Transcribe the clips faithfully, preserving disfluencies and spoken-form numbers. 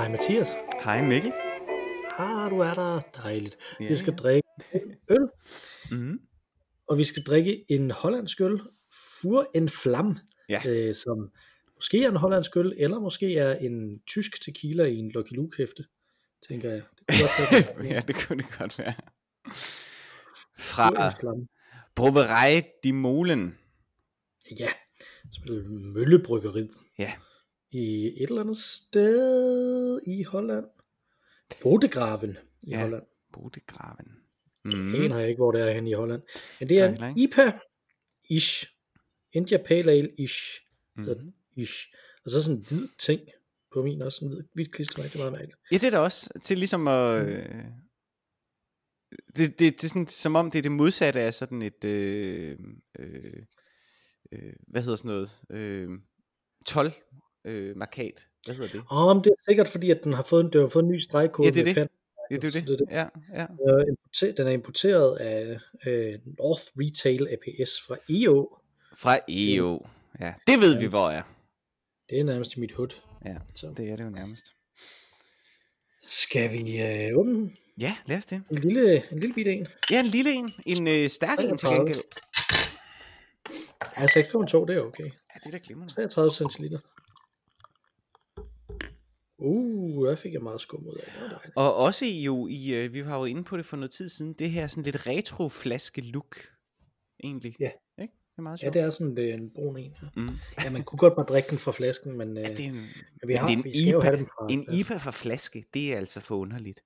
Hej Mathias. Hej Mikkel. Ah, du er der. Dejligt. Yeah. Vi skal drikke øl. Mm-hmm. Og vi skal drikke en hollandsk øl. Vuur en Vlam. Ja. Øh, som måske er en hollandsk øl, eller måske er en tysk tequila i en Lucky Luke hæfte, tænker jeg. Det kunne godt være. Ja, det kunne det godt være. Fra Brouwerij de Molen. Ja, som møllebryggeriet. Ja. I et eller andet sted i Holland. Bodegraven i ja, Holland. Bodegraven. Mm. Jeg aner ikke, hvor det er henne i Holland. Men det er en I P A-ish. India Pale Ale-ish. Mm. Ish. Og så sådan en hvid ting på min også. Sådan en hvid, hvid klistermærke. Det er meget mærkeligt. Ja, det er der også. Til ligesom at... Mm. Det, det, det er sådan, som om det er det modsatte af sådan et... Øh, øh, øh, hvad hedder sådan noget? Øh, tolv. Øh, markat. Hvad hedder det? Åh, oh, men det er sikkert fordi, at den har fået en, den har fået en ny stregkode. Ja, det er det. Ja, det er det. det. Ja, ja. Øh, den er importeret af øh, North Retail A P S fra E O. Fra E O. Ja, det ved ja. vi, hvor er. Det er nærmest i mit hood. Ja, så. Det er det jo nærmest. Skal vi øh, åbne? Ja, lad os det. En lille, en lille bitte en. Ja, en lille en. En øh, stærk en til gengæld. Ja, seks komma to, det er okay. Ja, det er da glimrende. treogtredive centiliter. Uh, der fik jeg meget skum ud af. Og også jo, i, vi var jo inde på det for noget tid siden, det her sådan lidt retro-flaske-look, egentlig. Ja. Ikke? Det er meget sjovt. Ja, det er sådan det er en brun en her. Mm. Ja, man kunne godt bare drikke den fra flasken, men, ja, det er en, ja, vi har, men det er en, vi I P A, fra, en I P A fra flaske, det er altså for underligt.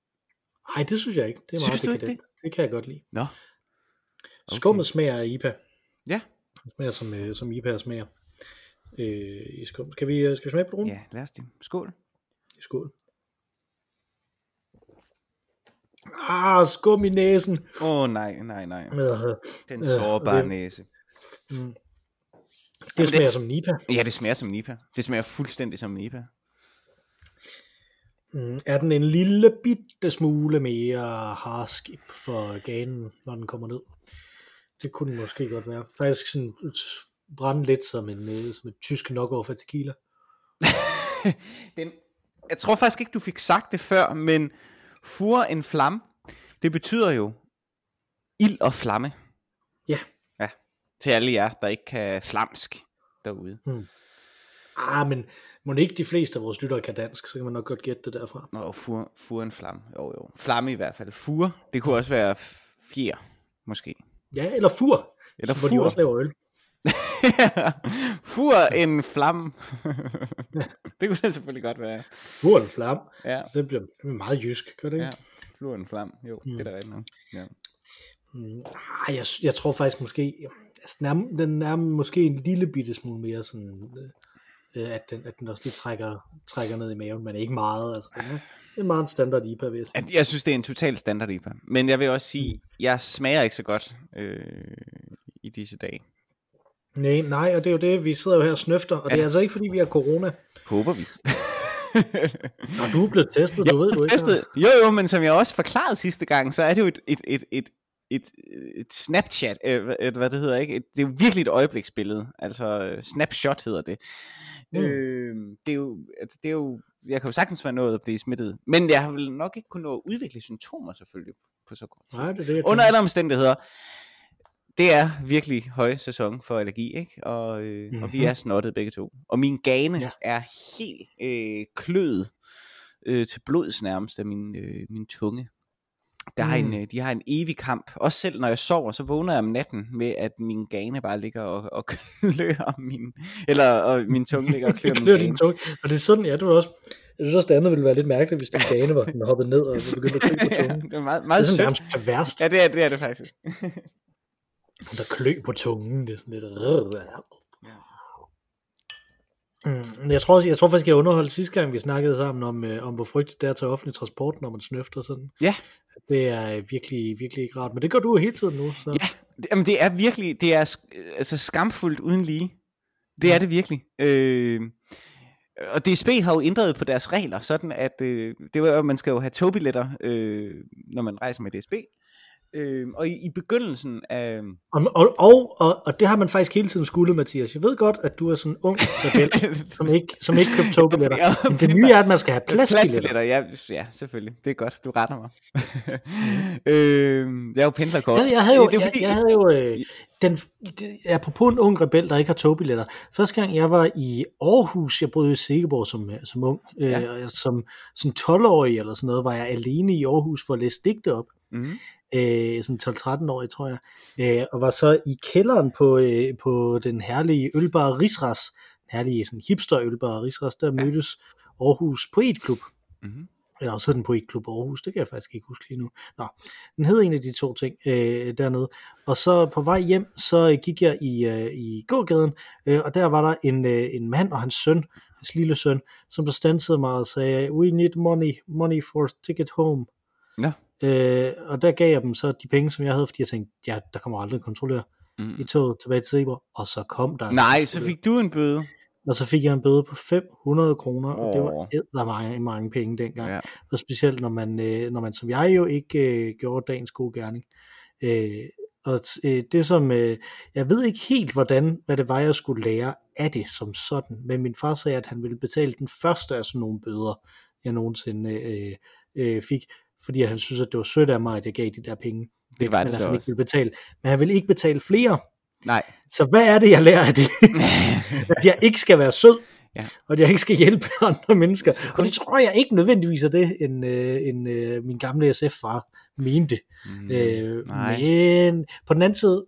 Nej, det synes jeg ikke. Det er meget synes du ikke det? Det kan jeg godt lide. Nå. Okay. Skummet smager af I P A. Ja. Det smager som, som I P A smager. Øh, i skum. Skal vi, skal vi smage på druen? Ja, lad os det. Skål. Skål. Ah, skum i næsen. Åh oh, nej, nej, nej. Den sårbare øh, næse. Mm. Det Jamen, smager det, som N I P A. Ja, det smager som N I P A. Det smager fuldstændig som N I P A. Mm, er den en lille bitte smule mere harsk for ganen, når den kommer ned? Det kunne den måske godt være. Faktisk sådan brænde lidt som en som et tysk knockoff af tequila. den Jeg tror faktisk ikke, du fik sagt det før, men Vuur en Vlam, det betyder jo ild og flamme. Ja. Ja, til alle jer, der ikke kan flamsk derude. Hmm. Ah, men må ikke de fleste af vores lyttere kan dansk, så kan man nok godt gætte det derfra. Nå, Vuur, Vuur en Vlam, jo jo. Flamme i hvert fald. Fur, det kunne også være fjer, måske. Ja, eller fur, eller hvor fur. De også laver øl. Vuur en Vlam. Det kunne det selvfølgelig godt være. Vuur en Vlam. Ja. Så det bliver meget jysk, gør det ikke? Ja. Vuur en Vlam. Jo, mm. det er da rigtigt nok. Ja. Mm, ah, jeg, jeg tror faktisk måske, altså, den, er, den er måske en lille bitte smule mere sådan, øh, at, den, at den også lige trækker, trækker ned i maven, men ikke meget. Altså, den er, det er meget en standard I P A, vil jeg sige. Jeg synes, det er en total standard I P A. Men jeg vil også sige, jeg smager ikke så godt øh, i disse dage. Nej, nej, og det er jo det, vi sidder jo her og snøfter, og ja. Det er altså ikke, fordi vi har corona. Håber vi. Når du er blevet testet, du jeg ved du testet. Ikke. Jo, jo, men som jeg også forklarede sidste gang, så er det jo et, et, et, et, et, et Snapchat, et, et, hvad det hedder, ikke? Et, det er jo virkelig et øjebliksbillede, altså snapshot hedder det. Mm. Øh, det, er jo, det er jo, jeg kan jo sagtens være nået at blive smittet, men jeg har vel nok ikke kunnet nå at udvikle symptomer selvfølgelig på så kort tid. Nej, det er det, under alle omstændigheder. Det er virkelig høj sæson for allergi, ikke? Og, øh, mm-hmm. og vi er snottet begge to. Og min gane ja. er helt øh, kløet øh, til blods nærmest af min, øh, min tunge. Der mm. har en, øh, de har en evig kamp. Også selv når jeg sover, så vågner jeg om natten med, at min gane bare ligger og, og klør min... Eller og min tunge ligger og klør min klør din tunge. Og det er sådan, ja, du er også... Jeg synes også, det andet ville være lidt mærkeligt, hvis den gane var den hoppet ned og begyndte at klø på tungen. Ja, det er meget, meget det er sådan nærmest perverst. Ja, det er det, er det faktisk. Der klø på tungen, det er sådan lidt... Mm, jeg, tror, jeg tror faktisk, jeg underholdt sidste gang, vi snakkede sammen om, øh, om hvor frygteligt det er til offentlig transport, når man snøfter sådan. Ja. Det er virkelig, virkelig ikke rart, men det gør du jo hele tiden nu. Så. Ja, det, jamen det er virkelig, det er altså skamfuldt uden lige. Det er det virkelig. Øh, og D S B har jo ændret på deres regler, sådan at øh, det var, man skal jo have togbilletter, øh, når man rejser med D S B. Øh, og i, i begyndelsen af... Og, og, og, og, og det har man faktisk hele tiden skuldet, Mathias. Jeg ved godt, at du er sådan en ung rebel, som ikke, som ikke købte togbilletter. Men det nye er, at man skal have pladsbilletter. Ja, ja, selvfølgelig. Det er godt. Du retter mig. øh, jeg er jo pendlerkort. Jeg, jeg havde jo... Det er fordi... jeg, jeg havde jo øh, den, det, apropos en ung rebel, der ikke har togbilletter. Første gang, jeg var i Aarhus, jeg boede i Silkeborg som, som ung. Øh, ja. Som, som tolv-årig eller sådan noget, var jeg alene i Aarhus for at læse digte op. Mm. Øh, sådan tolv-tretten år, tror jeg, øh, og var så i kælderen på, øh, på den herlige ølbar Risras, den herlige sådan hipster ølbar Risras, der mødtes Aarhus Poetklub, mm-hmm. eller så den Poetklub Aarhus, det kan jeg faktisk ikke huske lige nu. Nå, den hed en af de to ting øh, dernede, og så på vej hjem, så gik jeg i, øh, i gågaden, øh, og der var der en, øh, en mand og hans søn, hans lille søn, som der standsede mig og sagde, we need money, money for ticket home. Ja. Øh, og der gav jeg dem så de penge, som jeg havde, fordi jeg tænkte, ja, der kommer aldrig en kontrollør mm. i toget tilbage til Silkeborg, og så kom der. Nej, så fik du en bøde. Og så fik jeg en bøde på fem hundrede kroner, oh. og det var eddermange mange penge dengang. Ja. Og specielt når man, øh, når man som jeg jo ikke øh, gjorde dagens gode gerning. Øh, og øh, det som, øh, jeg ved ikke helt hvordan, hvad det var, jeg skulle lære af det som sådan, men min far sagde, at han ville betale den første af sådan nogle bøder, jeg nogensinde øh, øh, fik. Fordi han synes, at det var sødt af mig, at jeg gav de der penge. Det var det, men, det han ikke ville betale. Men han ville ikke betale flere. Nej. Så hvad er det, jeg lærer af det? At jeg ikke skal være sød, ja. Og at jeg ikke skal hjælpe andre mennesker. Kun... Og det tror jeg ikke nødvendigvis er det, end, øh, end øh, min gamle S F-far mente. Mm, øh, men på den anden side,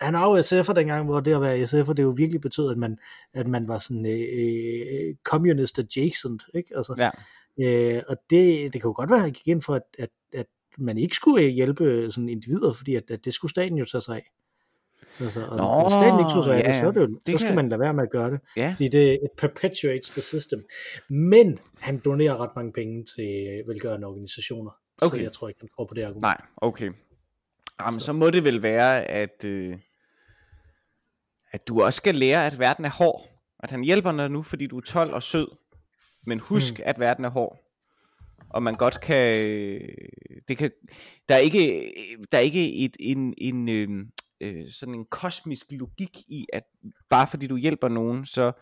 han er jo S F'er dengang, hvor det at være S F'er, det jo virkelig betød, at man, at man var sådan øh, communist adjacent, ikke? Altså, ja. Øh, og det, det kan jo godt være, at han gik ind for, at, at, at man ikke skulle hjælpe sådan individer, fordi at, at det skulle staten jo tage sig af. Altså, og nå, hvis staten ikke tog sig af yeah, det, så, det jo, det så skal kan... man lade være med at gøre det, yeah. fordi det it perpetuates the system. Men han donerer ret mange penge til velgørende organisationer, okay. så jeg tror ikke, han tror på det argument. Nej, okay. Jamen, så. så må det vel være, at, øh, at du også skal lære, at verden er hård. At han hjælper dig nu, fordi du er tolv og sød. Men husk, mm. at verden er hård, og man godt kan, det kan, der er ikke, der er ikke et, en, en, øh, sådan en kosmisk logik i, at bare fordi du hjælper nogen, så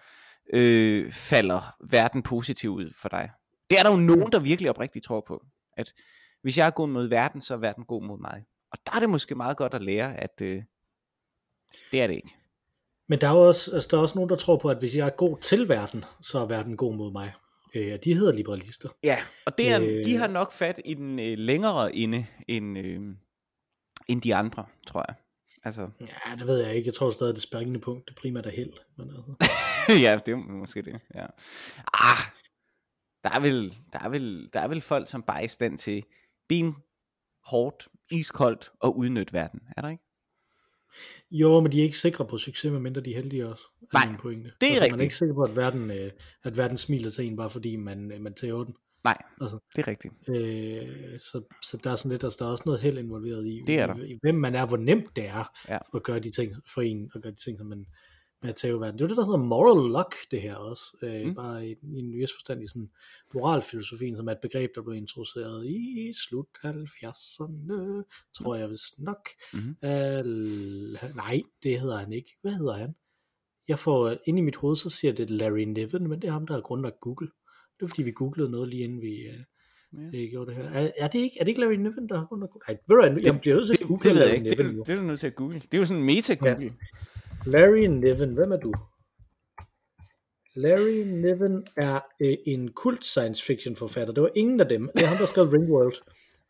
øh, falder verden positivt ud for dig. Det er der jo nogen, der virkelig oprigtigt tror på, at hvis jeg er god mod verden, så er verden god mod mig. Og der er det måske meget godt at lære, at øh, det er det ikke. Men der er også, altså, der er også nogen, der tror på, at hvis jeg er god til verden, så er verden god mod mig. Og de hedder liberalister. Ja, og det er, øh, de har nok fat i den øh, længere inde end, øh, end de andre, tror jeg. Altså. Ja, det ved jeg ikke. Jeg tror stadig, at det spærkende punkt, det primært er held. Men altså. Ja, det er måske det. Ja. Ah, der, er vel, der, er vel, der er vel folk, som bare er i stand til ben, hårdt, iskoldt og udnytte verden. Er der ikke? Jo, men de er ikke sikre på succes, medmindre de er heldige også. Nej, det er så, rigtigt. Man er ikke sikker på, at verden, at verden smiler til en, bare fordi man, man tager den. Nej, altså, det er rigtigt. Øh, så, så der er sådan lidt, altså, der er også noget held involveret i, det er der. I, hvem man er, hvor nemt det er ja. At gøre de ting for en, og gøre de ting, som man med at tage verden. Det er det, der hedder moral luck, det her også. Øh, mm. Bare i, i en nyest forstand i sådan moralfilosofien, som er et begreb, der blev introduceret i slut halvfjerdserne, tror mm. jeg vist nok. Mm-hmm. Uh, nej, det hedder han ikke. Hvad hedder han? Jeg får ind i mit hoved, så siger det Larry Niven, men det er ham, der har grundlagt Google. Det er fordi, vi googlede noget lige inden vi... Uh, Yeah. Gjorde det her. Er, er, det ikke, er det ikke Larry Niven, der har grundlagt Google? Nej, jeg bliver nødt til at google det, det, det, det, det, det er du nødt til at google. Det er jo sådan en meta-google. Ja. Larry Niven, hvem er du? Larry Niven er øh, en kult science fiction forfatter. Det var ingen af dem. Det er ham, der skrev Ringworld.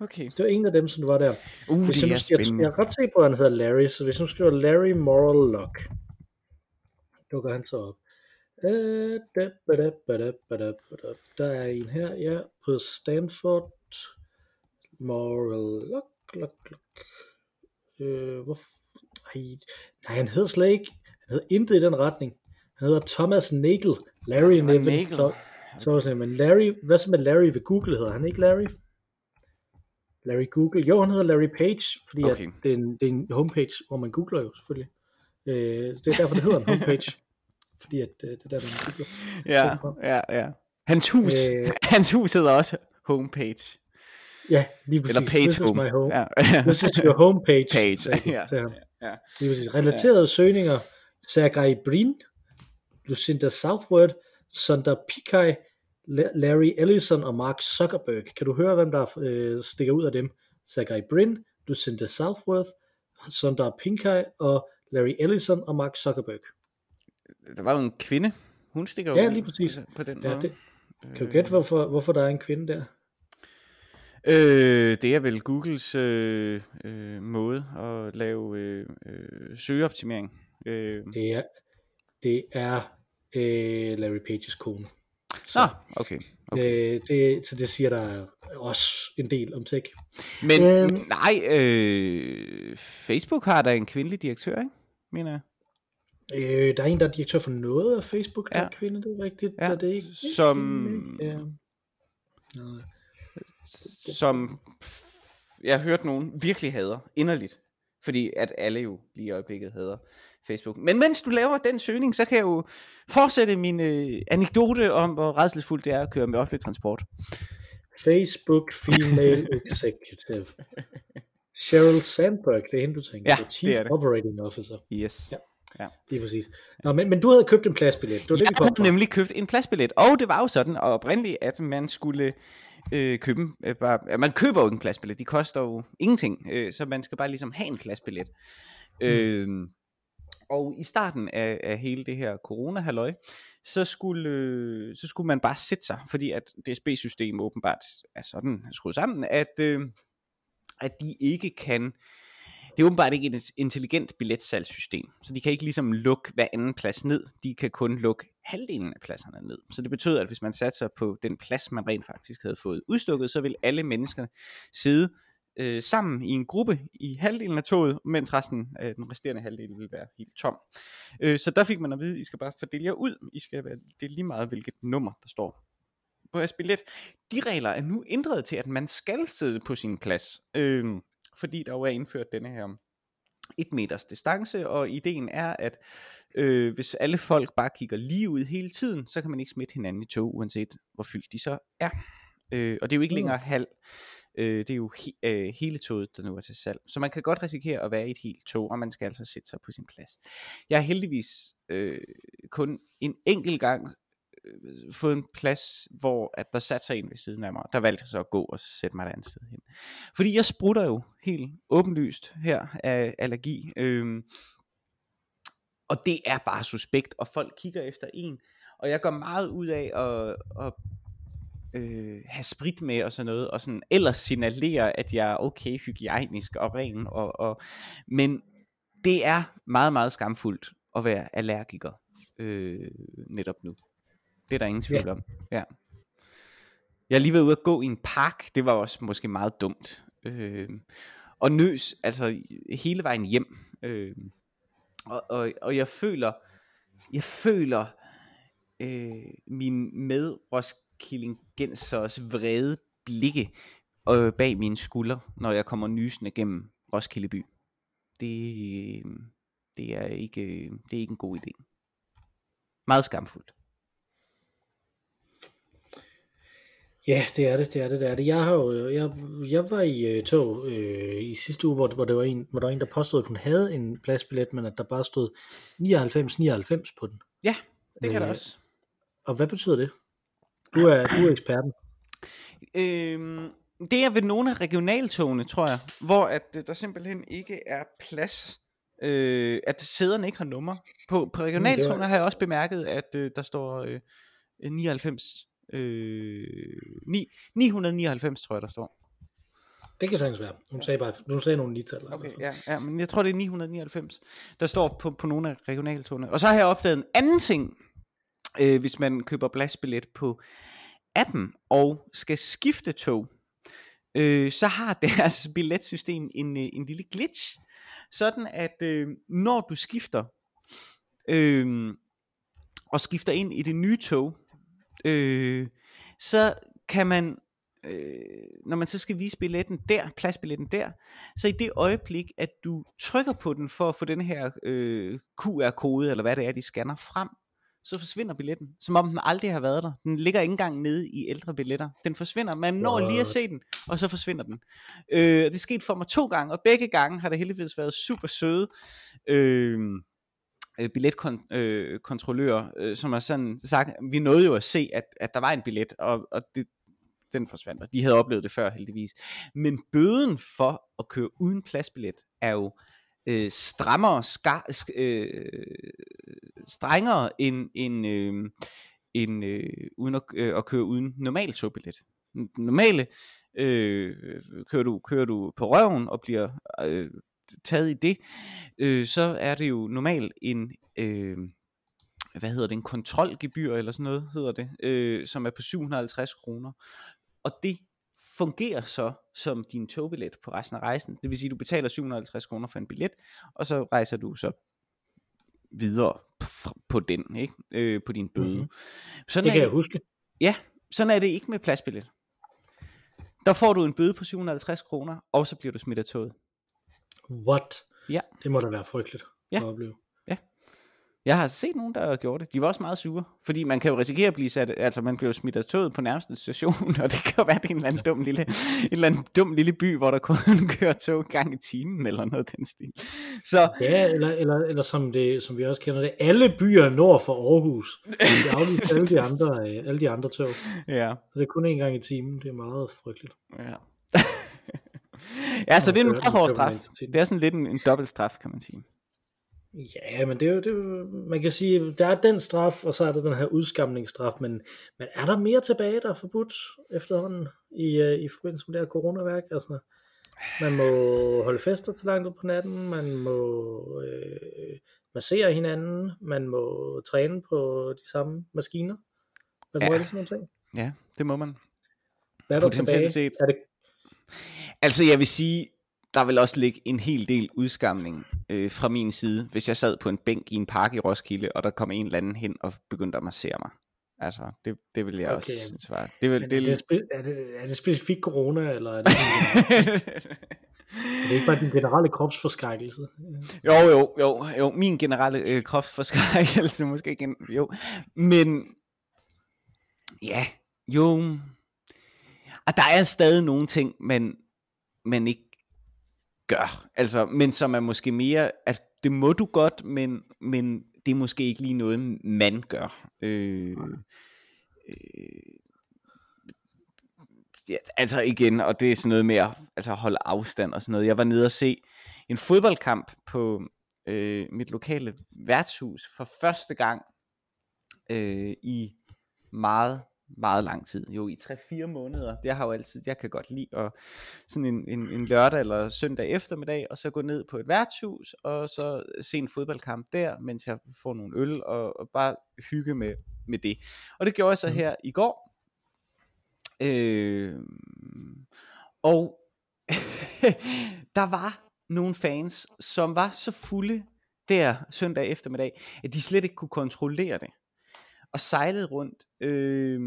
Okay. Så det var ingen af dem, som var der. Uh, hvis det er spændende. Jeg er ret sikker på, at han hedder Larry, så hvis nu skriver Larry Moral Luck, dukker han så op. Øh, da, bada, bada, bada, bada. Der er en her, ja, på Stanford. Moral Luck, Luck, Luck. Øh, hvorfor? Nej, han hed slet ikke. Han hed intet i den retning. Han hedder Thomas Nagel. Larry ja, Niven. Så, så sådan, men Larry, hvad så med Larry ved Google hedder? Han er ikke Larry? Larry Google. Jo, han hedder Larry Page, fordi okay. at det, er en, det er en homepage, hvor man googler jo selvfølgelig. Øh, så det er derfor, det hedder en homepage. Fordi at øh, det er der, man googler. Ja, ja, ja. Hans hus. Øh, Hans hus hedder også homepage. Ja, lige præcis. Eller page home. My home. Ja. This is your homepage. Page. Ja, ja, ja. Lige præcis. Relaterede ja. Søgninger. Sergey Brin, Lucinda Southward, Sundar Pichai, Larry Ellison og Mark Zuckerberg. Kan du høre, hvem der øh, stikker ud af dem? Sergey Brin, Lucinda Southward, Sundar Pichai og Larry Ellison og Mark Zuckerberg. Der var jo en kvinde. Hun stikker ja, lige præcis. På den måde. Ja, det, kan du gætte, hvorfor, hvorfor der er en kvinde der? Øh, det er vel Googles øh, øh, måde at lave øh, øh, søgeoptimering. Øh. Det er, det er øh, Larry Pages kone. Så, ah, okay. okay. Øh, det, så det siger der også en del om tech. Men øhm, nej, øh, Facebook har der en kvindelig direktør, ikke? Mener jeg. Øh, der er en, der er direktør for noget af Facebook, der ja. Er kvinde, det er rigtigt. Ja. Der er det ikke. Som... Ja. Nej. Som jeg hørte nogen virkelig hader inderligt, fordi at alle jo lige i øjeblikket hader Facebook. Men mens du laver den søgning, så kan jeg jo fortsætte min øh, anekdote om, hvor rædselsfuldt det er at køre med offentlig transport. Facebook Female Executive. Sheryl Sandberg, det er hende, du tænker. Ja, Chief det er det. Operating Officer. Yes. Ja. Ja. Det er præcis. Nå, men, men du havde købt en pladsbillet. Det var det, vi kom på. Jeg havde nemlig købt en pladsbillet, og det var jo sådan oprindeligt, at man skulle øh, købe øh, bare, man køber jo en pladsbillet, de koster jo ingenting, øh, så man skal bare ligesom have en pladsbillet. Mm. Øh, og i starten af, af hele det her corona-halløj, så skulle, øh, så skulle man bare sætte sig, fordi at D S B-systemet åbenbart er sådan skruet sammen, at, øh, at de ikke kan... Det er åbenbart ikke et intelligent billetsalgssystem, så de kan ikke ligesom lukke hver anden plads ned, de kan kun lukke halvdelen af pladserne ned. Så det betød, at hvis man satte sig på den plads, man rent faktisk havde fået udstukket, så ville alle mennesker sidde øh, sammen i en gruppe i halvdelen af toget, mens resten af øh, den resterende halvdel ville være helt tom. Øh, så der fik man at vide, at I skal bare fordele jer ud, I skal være, det er lige meget hvilket nummer, der står på jeres billet. De regler er nu ændret til, at man skal sidde på sin plads, øh, fordi der jo er indført denne her et meters distance, og ideen er, at øh, hvis alle folk bare kigger lige ud hele tiden, så kan man ikke smitte hinanden i tog, uanset hvor fyldt de så er. Øh, og det er jo ikke længere halv, øh, det er jo he, øh, hele toget, der nu er til salg. Så man kan godt risikere at være i et helt tog, og man skal altså sætte sig på sin plads. Jeg har heldigvis øh, kun en enkelt gang øh, fået en plads, hvor at der satte sig en ved siden af mig. Der valgte jeg så at gå og sætte mig et andet sted hen. Fordi jeg sprutter jo helt åbenlyst her af allergi. Øhm, og det er bare suspekt, og folk kigger efter en. Og jeg går meget ud af at, at, at øh, have sprit med og sådan noget, og sådan ellers signalere, at jeg er okay hygiejnisk og ren. Og, og, men det er meget, meget skamfuldt at være allergiker øh, netop nu. Det er der ingen tvivl om. Ja. Jeg er lige ved ude at gå i en park. Det var også måske meget dumt. Øh, og nøs, altså hele vejen hjem. Øh, og, og, og jeg føler, jeg føler øh, min medroskillingenseres vrede blikke øh, bag mine skuldre, når jeg kommer nysende gennem Roskilde by. Det, det, er ikke, det er ikke en god idé. Meget skamfuldt. Ja, det er det, det er det, det er det. Jeg har jo, jeg, jeg var i øh, tog øh, i sidste uge, hvor, hvor, det var en, hvor der var en, der påstod, at hun havde en pladsbillet, men at der bare stod nioghalvfems nioghalvfems på den. Ja, det kan øh, der også. Og hvad betyder det? Du er, du er eksperten. Øhm, det er ved nogle af regionaltogene, tror jeg, hvor at der simpelthen ikke er plads, øh, at sæderne ikke har nummer. På, på regionaltogene mm, har jeg også bemærket, at øh, der står øh, nioghalvfems. Øh, ni hundrede nioghalvfems tror jeg der står. Det kan sagtens være. Hun sagde bare hun sagde nogle nitalere. Okay, ja, ja, men jeg tror det er ni hundrede nioghalvfems der står på, på nogle af regionaltogene. Og så har jeg opdaget en anden ting, øh, hvis man køber pladsbillet på appen og skal skifte tog, øh, så har deres billetsystem en, en lille glitch, sådan at øh, når du skifter øh, og skifter ind i det nye tog, Øh, så kan man øh, når man så skal vise billetten der, pladsbilletten der, så i det øjeblik at du trykker på den for at få den her øh, Q R-kode eller hvad det er de scanner frem, så forsvinder billetten, som om den aldrig har været der. Den ligger ikke engang nede i ældre billetter. Den forsvinder, man når lige at se den, og så forsvinder den. Øh, det er sket for mig to gange, og begge gange har der heldigvis været super søde øh, billetkontrollører, øh, som har sådan sagt, vi nåede jo at se, at, at der var en billet, og, og det, den forsvandt, og de havde oplevet det før heldigvis. Men bøden for at køre uden pladsbillet er jo Øh, strammere, skar, sk, øh, strengere end, end, øh, end øh, uden at, øh, at køre uden normal togbillet. Normale øh, kører, du, kører du på røven og bliver øh, taget i det, øh, så er det jo normalt en øh, hvad hedder det, en kontrolgebyr eller sådan noget hedder det, øh, som er på syv hundrede og halvtreds kroner, og det fungerer så som din togbillet på resten af rejsen. Det vil sige, at du betaler syv hundrede og halvtreds kroner for en billet, og så rejser du så videre på den, ikke? Øh, på din bøde. Mm-hmm. Sådan det kan jeg det, huske. Ja, sådan er det ikke med pladsbillet. Der får du en bøde på syv hundrede og halvtreds kroner, og så bliver du smidt af toget. What? Ja. Det må da være frygteligt ja. at opleve. Jeg har set nogen, der gjorde det. De var også meget sure. Fordi man kan jo risikere at blive sat, altså man bliver smidt af toget på nærmeste station, og det kan jo være, at det er en eller anden dum lille, en eller anden dum lille by, hvor der kun kører tog en gang i timen, eller noget den stil. Så, ja, eller, eller, eller som, det, som vi også kender det, alle byer nord for Aarhus. Det aflyser alle de andre, alle de andre tog. Ja. Så det er kun en gang i timen. Det er meget frygteligt. Ja. Ja, så det er en meget hård straf. Det er sådan lidt en, en dobbelt straf, kan man sige. Ja, men det er jo, det er jo, man kan sige, der er den straf, og så er der den her udskamningsstraf, men, men er der mere tilbage, der er forbudt efterhånden i, i forbindelse med det her coronaværk? Altså, man må holde fester til langt ud på natten, man må øh, massere hinanden, man må træne på de samme maskiner. Man ja. må alle sådan nogle ting. Ja, det må man. Hvad er der tilbage? Set. Er det... Altså, jeg vil sige... Der vil også ligge en hel del udskamning øh, fra min side, hvis jeg sad på en bænk i en park i Roskilde, og der kom en eller anden hen og begyndte at massere mig. Altså, det, det vil jeg okay. også svare. Det vil, det, er, det spe, er, det, er det specifikt corona, eller er det, er det ikke bare din generelle kropsforskrækkelse? Jo, jo, jo, jo. Min generelle øh, kropsforskrækkelse måske ikke. Jo, men ja, jo. Og der er stadig nogle ting, man, man ikke gør, altså, men som er måske mere, at det må du godt, men, men det er måske ikke lige noget, man gør. Øh, øh, ja, altså igen, og det er sådan noget med at altså holde afstand og sådan noget. Jeg var nede og se en fodboldkamp på øh, mit lokale værtshus for første gang øh, i meget meget lang tid, jo i tre fire måneder. Det har jo altid, jeg kan godt lide at sådan en, en, en lørdag eller søndag eftermiddag, og så gå ned på et værtshus, og så se en fodboldkamp der, mens jeg får nogle øl, og, og bare hygge med, med det. Og det gjorde jeg så her i går. Øh, og der var nogle fans, som var så fulde der søndag eftermiddag, at de slet ikke kunne kontrollere det. Og sejlede rundt, øh,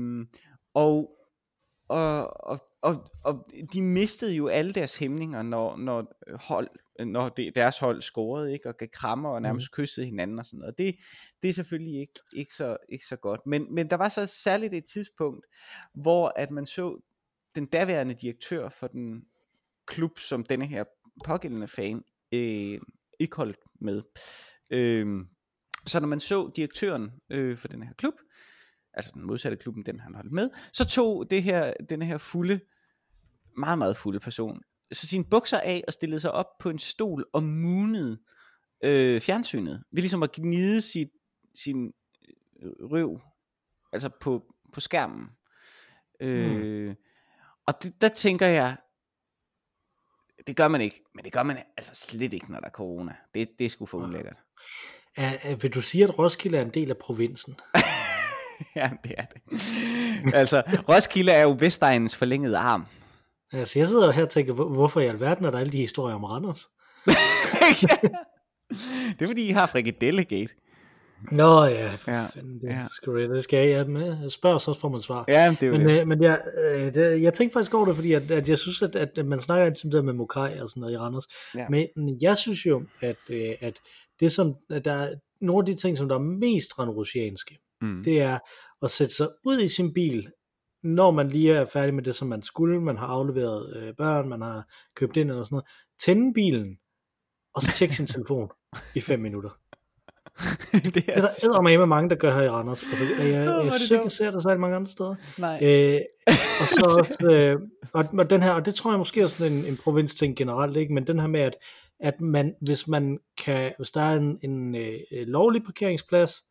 og, og, og, og, og de mistede jo alle deres hæmninger, når, når, hold, når det, deres hold scorede, ikke? Og gav krammer og nærmest kyssede hinanden og sådan noget. Det, det er selvfølgelig ikke, ikke, så, ikke så godt. Men, men der var så særligt et tidspunkt, hvor at man så den daværende direktør for den klub, som denne her pågældende fan øh, ikke holdt med. Øh, Så når man så direktøren øh, for den her klub, altså den modsatte klubben, den han holdt med, så tog det her, den her fulde, meget, meget fulde person, så sine bukser af og stillede sig op på en stol og munede øh, fjernsynet. Ved ligesom at gnide sit, sin røv, altså på, på skærmen. Øh, hmm. Og det, der tænker jeg, det gør man ikke, men det gør man altså slet ikke, når der er corona. Det, det er sgu for ulækkert. Er, vil du sige, at Roskilde er en del af provinsen? Ja, det er det. Altså, Roskilde er jo Vestegnens forlængede arm. Altså, jeg sidder jo her og tænker, hvorfor i alverden er der alle de historier om Randers? Ja. Det er fordi, I har frikadellegate. Nå ja, for ja, fanden, det, ja. Skal, det skal jeg med. Spørg, så får man svar. Ja, det er men, det. Øh, men jeg, øh, det, jeg tænkte faktisk over det, fordi at, at jeg synes, at, at man snakker altid der med Mokai og sådan noget i Randers. Ja. Men jeg synes jo, at, øh, at det som, at der er nogle af de ting, som der er mest randrusianske, Mm. Det er at sætte sig ud i sin bil, når man lige er færdig med det, som man skulle, man har afleveret øh, børn, man har købt ind eller sådan noget, tænde bilen, og så tjekke sin telefon i fem minutter. Det er, er der æder mig med mange, der gør her i Randers. Altså, jeg jeg, jeg synes ikke, jeg ser det særlig mange andre steder. Nej. Øh, og, så, øh, og, og, den her, og det tror jeg måske er sådan en, en provinsting generelt, ikke? Men den her med, at, at man, hvis, man kan, hvis der er en, en øh, lovlig parkeringsplads,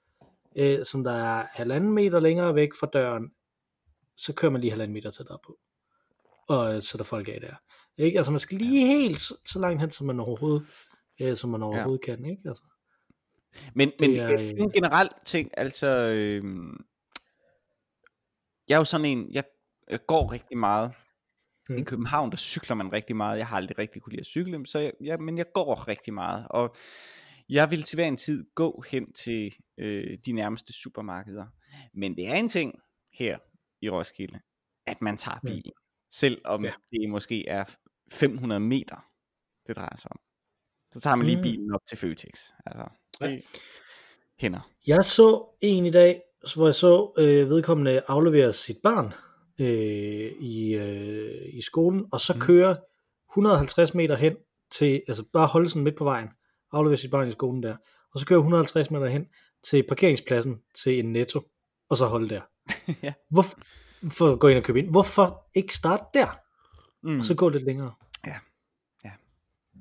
øh, som der er halvanden meter længere væk fra døren, så kører man lige halvanden meter til derpå. Og så der folk af der. Ikke? Altså man skal lige helt så, så langt hen, som man overhovedet, øh, som man overhovedet ja. Kan. Ikke? Altså. Men, men det er, det er en generel ting, altså, øh, jeg er jo sådan en, jeg, jeg går rigtig meget, mm. i København, der cykler man rigtig meget, jeg har aldrig rigtig kunne lide at cykle, så jeg, jeg, men jeg går rigtig meget, og jeg vil til hver en tid gå hen til øh, de nærmeste supermarkeder, men det er en ting her i Roskilde, at man tager bilen, mm. selvom ja. Det måske er fem hundrede meter, det drejer sig om, så tager man lige bilen op til Føtex, altså. Ja. Hænder. Jeg så en i dag, hvor jeg så øh, vedkommende aflevere sit barn øh, i, øh, i skolen, og så mm. kører hundrede og halvtreds meter hen til, altså bare holde sådan midt på vejen, aflevere sit barn i skolen der, og så kører hundrede og halvtreds meter hen til parkeringspladsen til en Netto, og så holde der. Ja. Hvorfor for at gå ind og købe ind? Hvorfor ikke starte der? Mm. Og så gå lidt længere.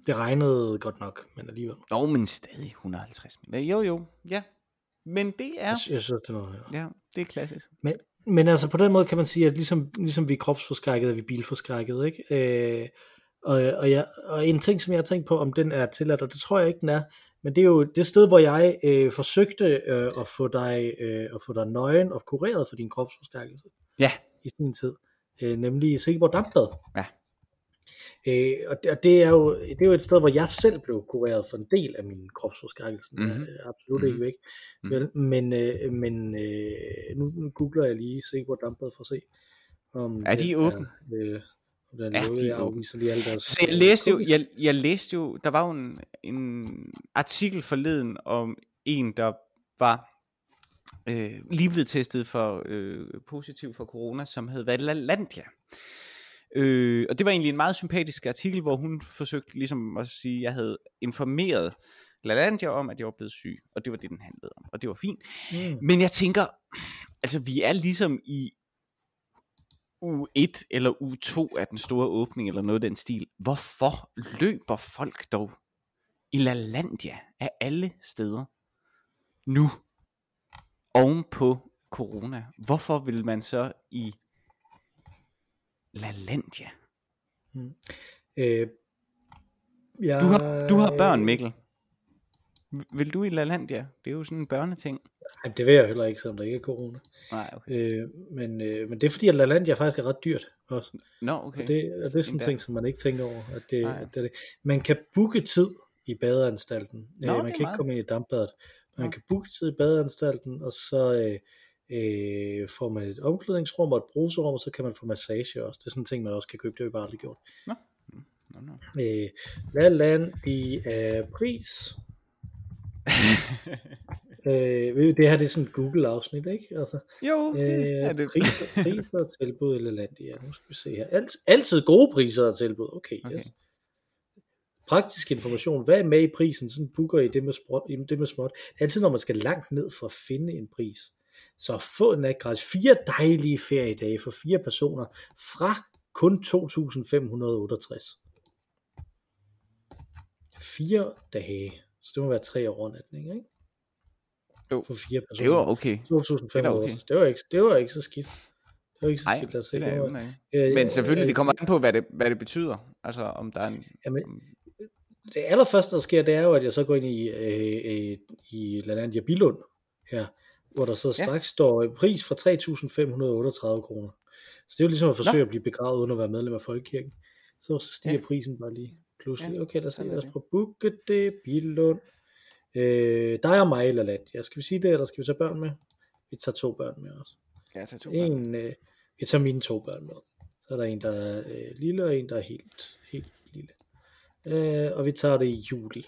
Det regnede godt nok, men alligevel. Nå, men stadig hundrede og halvtreds meter. Jo, jo, ja. Men det er... Jeg, jeg synes, det var, ja. Ja, det er klassisk. Men, men altså, på den måde kan man sige, at ligesom, ligesom vi er kropsforskrækkede, er vi bilforskrækkede, ikke? Øh, og, og, jeg, og en ting, som jeg har tænkt på, om den er tilladt, og det tror jeg ikke, den er, men det er jo det sted, hvor jeg øh, forsøgte øh, at, få dig, øh, at få dig nøgen og kureret for din kropsforskrækkelse. Ja. I sin tid. Øh, nemlig i Silkeborg Dampbad. Ja. Øh, og det er, jo, det er jo et sted, hvor jeg selv blev kureret for en del af min kropsforskrækkelse. Mm-hmm. Absolut ikke væk. Mm-hmm. Men, øh, men øh, nu, nu googler jeg lige, se hvor dampet for at se. Om er de åbne? Øh, er de åbne? Så jeg læste jo, jeg, jeg læste jo, der var jo en, en artikel forleden om en, der var øh, lige blevet testet for, øh, positiv for corona, som hed Valandia. Øh, og det var egentlig en meget sympatisk artikel, hvor hun forsøgte ligesom at sige, at jeg havde informeret Lalandia om, at jeg var blevet syg, og det var det, den handlede om, og det var fint. Mm. Men jeg tænker, altså vi er ligesom i uge et eller uge to af den store åbning, eller noget af den stil. Hvorfor løber folk dog i Lalandia af alle steder nu ovenpå corona? Hvorfor vil man så i Lalandia. Hmm. Øh, jeg, du, har, du har børn, Mikkel. Vil du i Lalandia? Det er jo sådan en børneting. Nej, det vil jeg heller ikke, som der ikke er corona. Nej, okay. øh, men, øh, men det er fordi, at Lalandia faktisk er ret dyrt også. Nå, okay. Og det, og det er sådan en ting, som man ikke tænker over. At det, at det, man kan booke tid i badeanstalten. Nå, øh, man kan meget. Ikke komme ind i dampbadet. Man Nå. Kan booke tid i badeanstalten, og så... Øh, Øh, får man et omklædningsrum og et bruserum, og så kan man få massage også. Det er sådan en ting, man også kan købe. Det er jo bare aldrig gjort. Nå. Nå, nå. Øh, Lalandia pris. øh, det her det er sådan et Google-afsnit, ikke? Altså, jo, det øh, er det. Priser, priser og tilbud i Lalandia. Nu skal vi se her. Alt, altid gode priser og tilbud. Okay, okay. Yes. Praktisk information. Hvad er med i prisen? Sådan booker I det med, sprot, det med småt. Altid når man skal langt ned for at finde en pris. Så få den af gratis. Fire dejlige feriedage for fire personer fra kun to tusind fem hundrede og otteogtres. Fire dage. Så det må være tre overnatninger, ikke? Jo, for fire personer. Det var okay. to tusind fem hundrede og otteogtres. Det var ikke, det var ikke så skidt. Det var ikke så skidt. Ej, se, det var, nej. Øh, Men selvfølgelig, øh, det kommer an på, hvad det, hvad det betyder. Altså, om der er en... Jamen, det allerførste, der sker, det er jo, at jeg så går ind i, øh, øh, i Lalandia Billund her, hvor der så straks ja. Står en pris fra tre tusind fem hundrede og otteogtredive kroner. Så det er jo ligesom at forsøge Nå. At blive begravet uden at være medlem af Folkekirken. Så stiger ja. Prisen bare lige pludselig. Ja. Okay, lad os se, lad os prøve at booke det, Billund. Øh, dig og mig i Lalandia. Skal vi sige det, eller skal vi tage børn med? Vi tager to børn med også. Ja, jeg tager to børn. En, øh, vi tager mine to børn med. Så er der en, der er øh, lille, og en, der er helt, helt lille. Øh, og vi tager det i juli.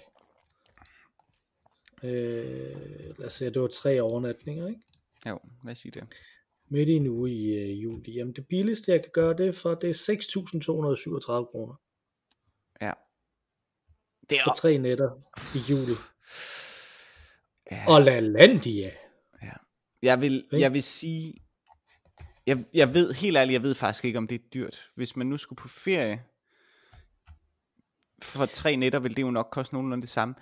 Øh, lad os se, det var tre overnatninger, ikke? Jo, lad os sige det. Midt i en uge i øh, juli. Jamen det billigste jeg kan gøre det for, det er seks tusind to hundrede og syvogtredive kroner. Ja. Det er for tre nætter i juli. Ja. Og Lalandia. Ja. Jeg vil, jeg vil sige, jeg, jeg ved helt ærligt, jeg ved faktisk ikke om det er dyrt. Hvis man nu skulle på ferie for tre nætter, vil det jo nok koste nogenlunde det samme.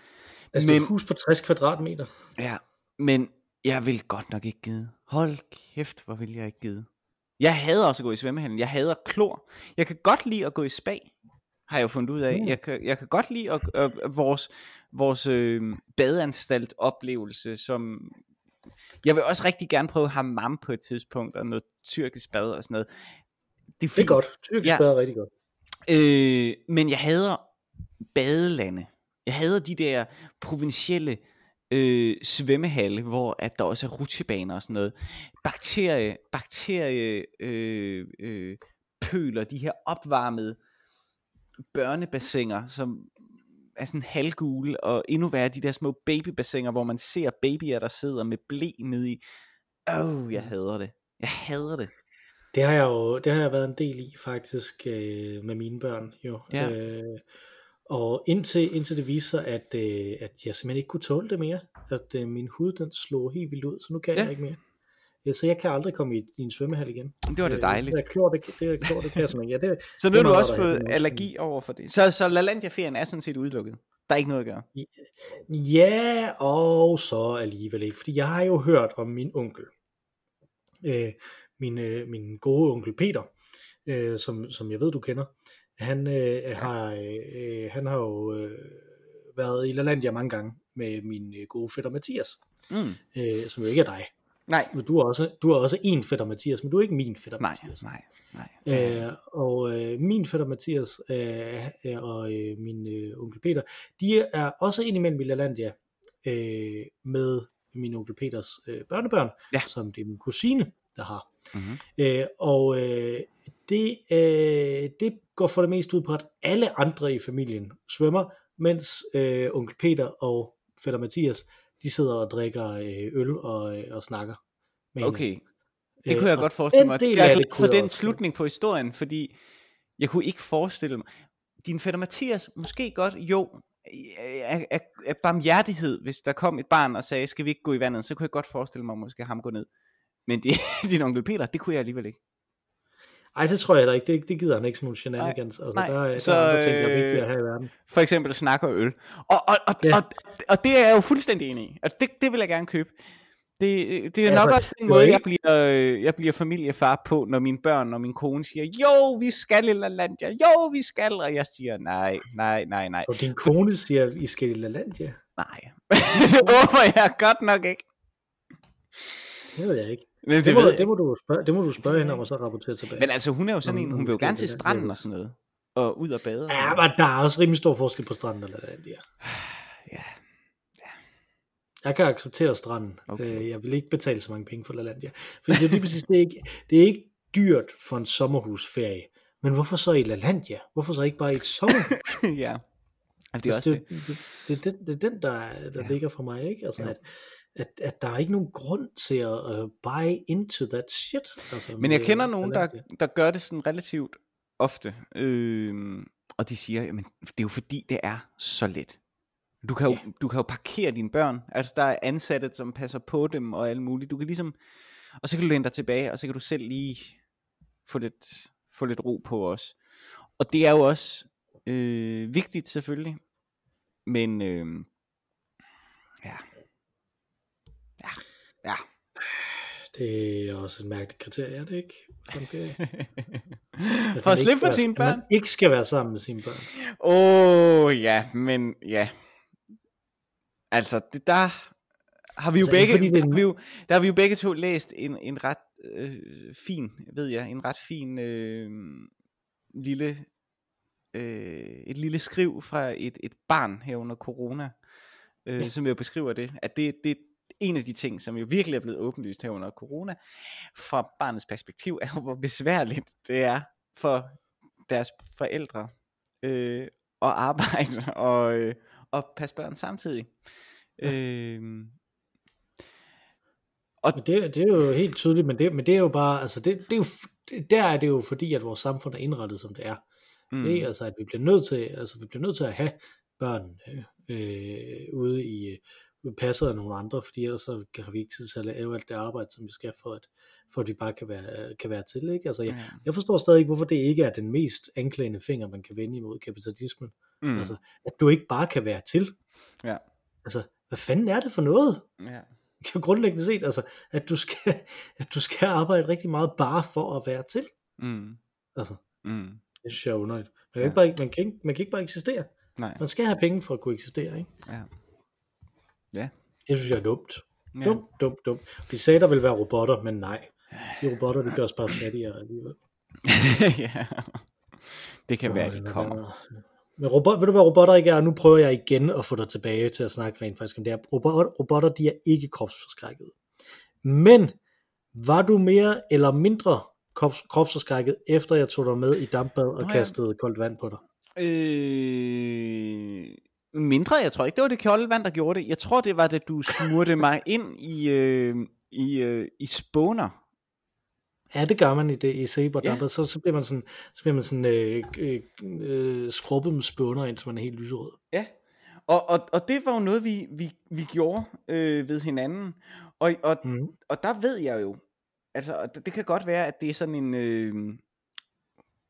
Altså men, det er et hus på tres kvadratmeter. Ja, men jeg vil godt nok ikke gide. Hold kæft, hvor vil jeg ikke gide. Jeg hader også at gå i svømmehallen. Jeg hader klor. Jeg kan godt lide at gå i spa, har jeg jo fundet ud af. Mm. Jeg, kan, jeg kan godt lide at, at, at vores, vores øh, badeanstalt oplevelse, som... Jeg vil også rigtig gerne prøve hammam på et tidspunkt, og noget tyrkisk bad og sådan noget. Det er, det er godt. Tyrkisk ja. bad er rigtig godt. Øh, men jeg hader badelande. Jeg hader de der provincielle øh, svømmehalle, hvor at der også er rutsjebaner og sådan noget. Bakterie, bakterie øh, øh, pøler, de her opvarmede børnebassiner, som er sådan halvgule, og endnu værre de der små babybassiner, hvor man ser babyer, der sidder med ble nede i. Åh, oh, jeg hader det. Jeg hader det. Det har jeg jo, det har jeg været en del i faktisk øh, med mine børn jo. Ja. Øh, Og indtil, indtil det viser, at, øh, at jeg simpelthen ikke kunne tåle det mere. At øh, min hud, den slog helt vildt ud, så nu kan ja. jeg ikke mere. Ja, så jeg kan aldrig komme i, i en svømmehal igen. Det var det dejligt. Øh, det er klart, det, det, det, det kan jeg simpelthen. Ja, det, så nu har du også fået allergi over for det. Så, så Lalandia-ferien er sådan set udelukket. Der er ikke noget at gøre. Ja, og så alligevel ikke. Fordi jeg har jo hørt om min onkel. Øh, min, øh, min gode onkel Peter, øh, som, som jeg ved, du kender. Han, øh, ja. har, øh, han har jo øh, været i Lalandia mange gange med min øh, gode fætter Mathias, mm. øh, som jo ikke er dig. Nej. Men du er også, du er også en fætter Mathias, men du er ikke min fætter Mathias. Nej, nej, nej. Øh, og øh, min fætter Mathias øh, og øh, min øh, onkel Peter, de er også indimellem i Lalandia øh, med min onkel Peters øh, børnebørn, ja. som det er min kusine, der har. Mm-hmm. Øh, og øh, det, øh, det går for det meste ud på, at alle andre i familien svømmer, mens øh, onkel Peter og fætter Mathias, de sidder og drikker øh, øl og, øh, og snakker med okay, hinanden. Det kunne jeg øh, godt forestille mig. Jeg er glad for den slutning på historien, fordi jeg kunne ikke forestille mig. Din fætter Mathias, måske godt, jo, af, af, af barmhjertighed, hvis der kom et barn og sagde, skal vi ikke gå i vandet, så kunne jeg godt forestille mig, måske ham gå ned. Men det, din onkel Peter, det kunne jeg alligevel ikke. Ej, det tror jeg da ikke. Det, det gider han ikke sådan nogle shenanigans. Altså, nej, der, der så... Der er ting, der er vigtige at have i verden. For eksempel snakker øl. Og, og, og, ja. og, og det er jeg jo fuldstændig enig i. Og det, det vil jeg gerne købe. Det, det er nok altså, også den måde, jeg bliver, jeg bliver familiefar på, når mine børn og min kone siger, jo, vi skal i Lalandia. Jo, vi skal. Og jeg siger, nej, nej, nej, nej. Og din kone siger, I skal i Lalandia? Nej. Det håber jeg godt nok ikke. Det ved jeg ikke. Men det, det, må, det, må du spørge, det må du spørge hende om, og så rapportere tilbage. Men altså, hun er jo sådan en, hun vil jo gerne til stranden og sådan noget, og ud og bade. Og ja, men der er også rimelig stor forskel på stranden og Lalandia. Ja. ja. Jeg kan acceptere stranden. Okay. Jeg vil ikke betale så mange penge for Lalandia. For det er lige præcis, det er ikke, det er ikke dyrt for en sommerhusferie. Men hvorfor så i Lalandia? Hvorfor så ikke bare i et sommerhus? ja, det er også det. Det, det, det, det er den, der, der ja. ligger for mig, ikke? Altså, ja. at... At, at der er ikke nogen grund til at uh, buy into that shit. Altså, men jeg kender øh, nogen, der, der gør det sådan relativt ofte, øh, og de siger, jamen, det er jo fordi, det er så let. Du kan, ja. jo, du kan jo parkere dine børn, altså der er ansatte, som passer på dem og alt muligt. Du kan ligesom, og så kan du læne dig tilbage, og så kan du selv lige få lidt, få lidt ro på os. Og det er jo også øh, vigtigt selvfølgelig, men øh, ja... Ja, ja. Det er også et mærkeligt kriterie, er det ikke? For en ferie. For at slippe for sine børn. Man ikke skal være sammen med sine børn. Åh, oh, ja, men ja. Altså, det, der har vi jo altså, begge, fordi det... der, har vi jo, der har vi jo begge to læst en, en ret øh, fin, ved jeg, en ret fin øh, lille, øh, et lille skriv fra et, et barn her under corona, øh, ja. som jo beskriver det, at det er en af de ting, som jo virkelig er blevet åbenlyst her under corona, fra barnets perspektiv, er jo, hvor besværligt det er for deres forældre øh, at arbejde og, øh, og passe børn samtidig. Ja. Øh, Og det, det er jo helt tydeligt, men det, men det er jo bare, altså det, det er jo, der er det jo fordi, at vores samfund er indrettet, som det er. Mm. Det er altså, at vi bliver nødt til, altså vi bliver nødt til at have børn øh, ude i passer af nogle andre, fordi ellers så har vi ikke tid til at lave alt det arbejde, som vi skal, for at, for at vi bare kan være, kan være til. Ikke? Altså, jeg, mm. jeg forstår stadig ikke, hvorfor det ikke er den mest anklagende finger, man kan vende imod kapitalismen. Mm. Altså, at du ikke bare kan være til. Ja. Altså, hvad fanden er det for noget? Ja. Grundlæggende set, altså, at du skal, at du skal arbejde rigtig meget bare for at være til. Mm. Altså, mm. det synes jeg er underligt. Man kan, ja. ikke bare, man kan, ikke, man kan ikke bare eksistere. Nej. Man skal have penge for at kunne eksistere, ikke? Ja. Ja. Det synes jeg er dumt. Ja. Dumt, dumt, dumt. De sagde, der ville være robotter, men nej. De robotter, det gør os bare fattigere alligevel. Ja. Det kan være, de kommer. Men robot, ved du hvad robotter ikke er? Nu prøver jeg igen at få dig tilbage til at snakke rent faktisk om det her. Robot, robotter, de er ikke kropsforskrækket. Men var du mere eller mindre krops, kropsforskrækket, efter jeg tog dig med i dampbad og Nå, ja. kastede koldt vand på dig? Øh... Mindre, jeg tror ikke. Det var det kolde vand, der gjorde det. Jeg tror, det var det, du smurte mig ind i, øh, i, øh, i spåner. Ja, det gør man i det i Seber, ja. så, så bliver man sådan, så bliver man sådan øh, øh, øh, skrubbet med spåner, indtil man er helt lyserød. Ja, og, og, og det var jo noget, vi, vi, vi gjorde øh, ved hinanden. Og, og, mm. og der ved jeg jo, altså det kan godt være, at det er sådan en... Øh,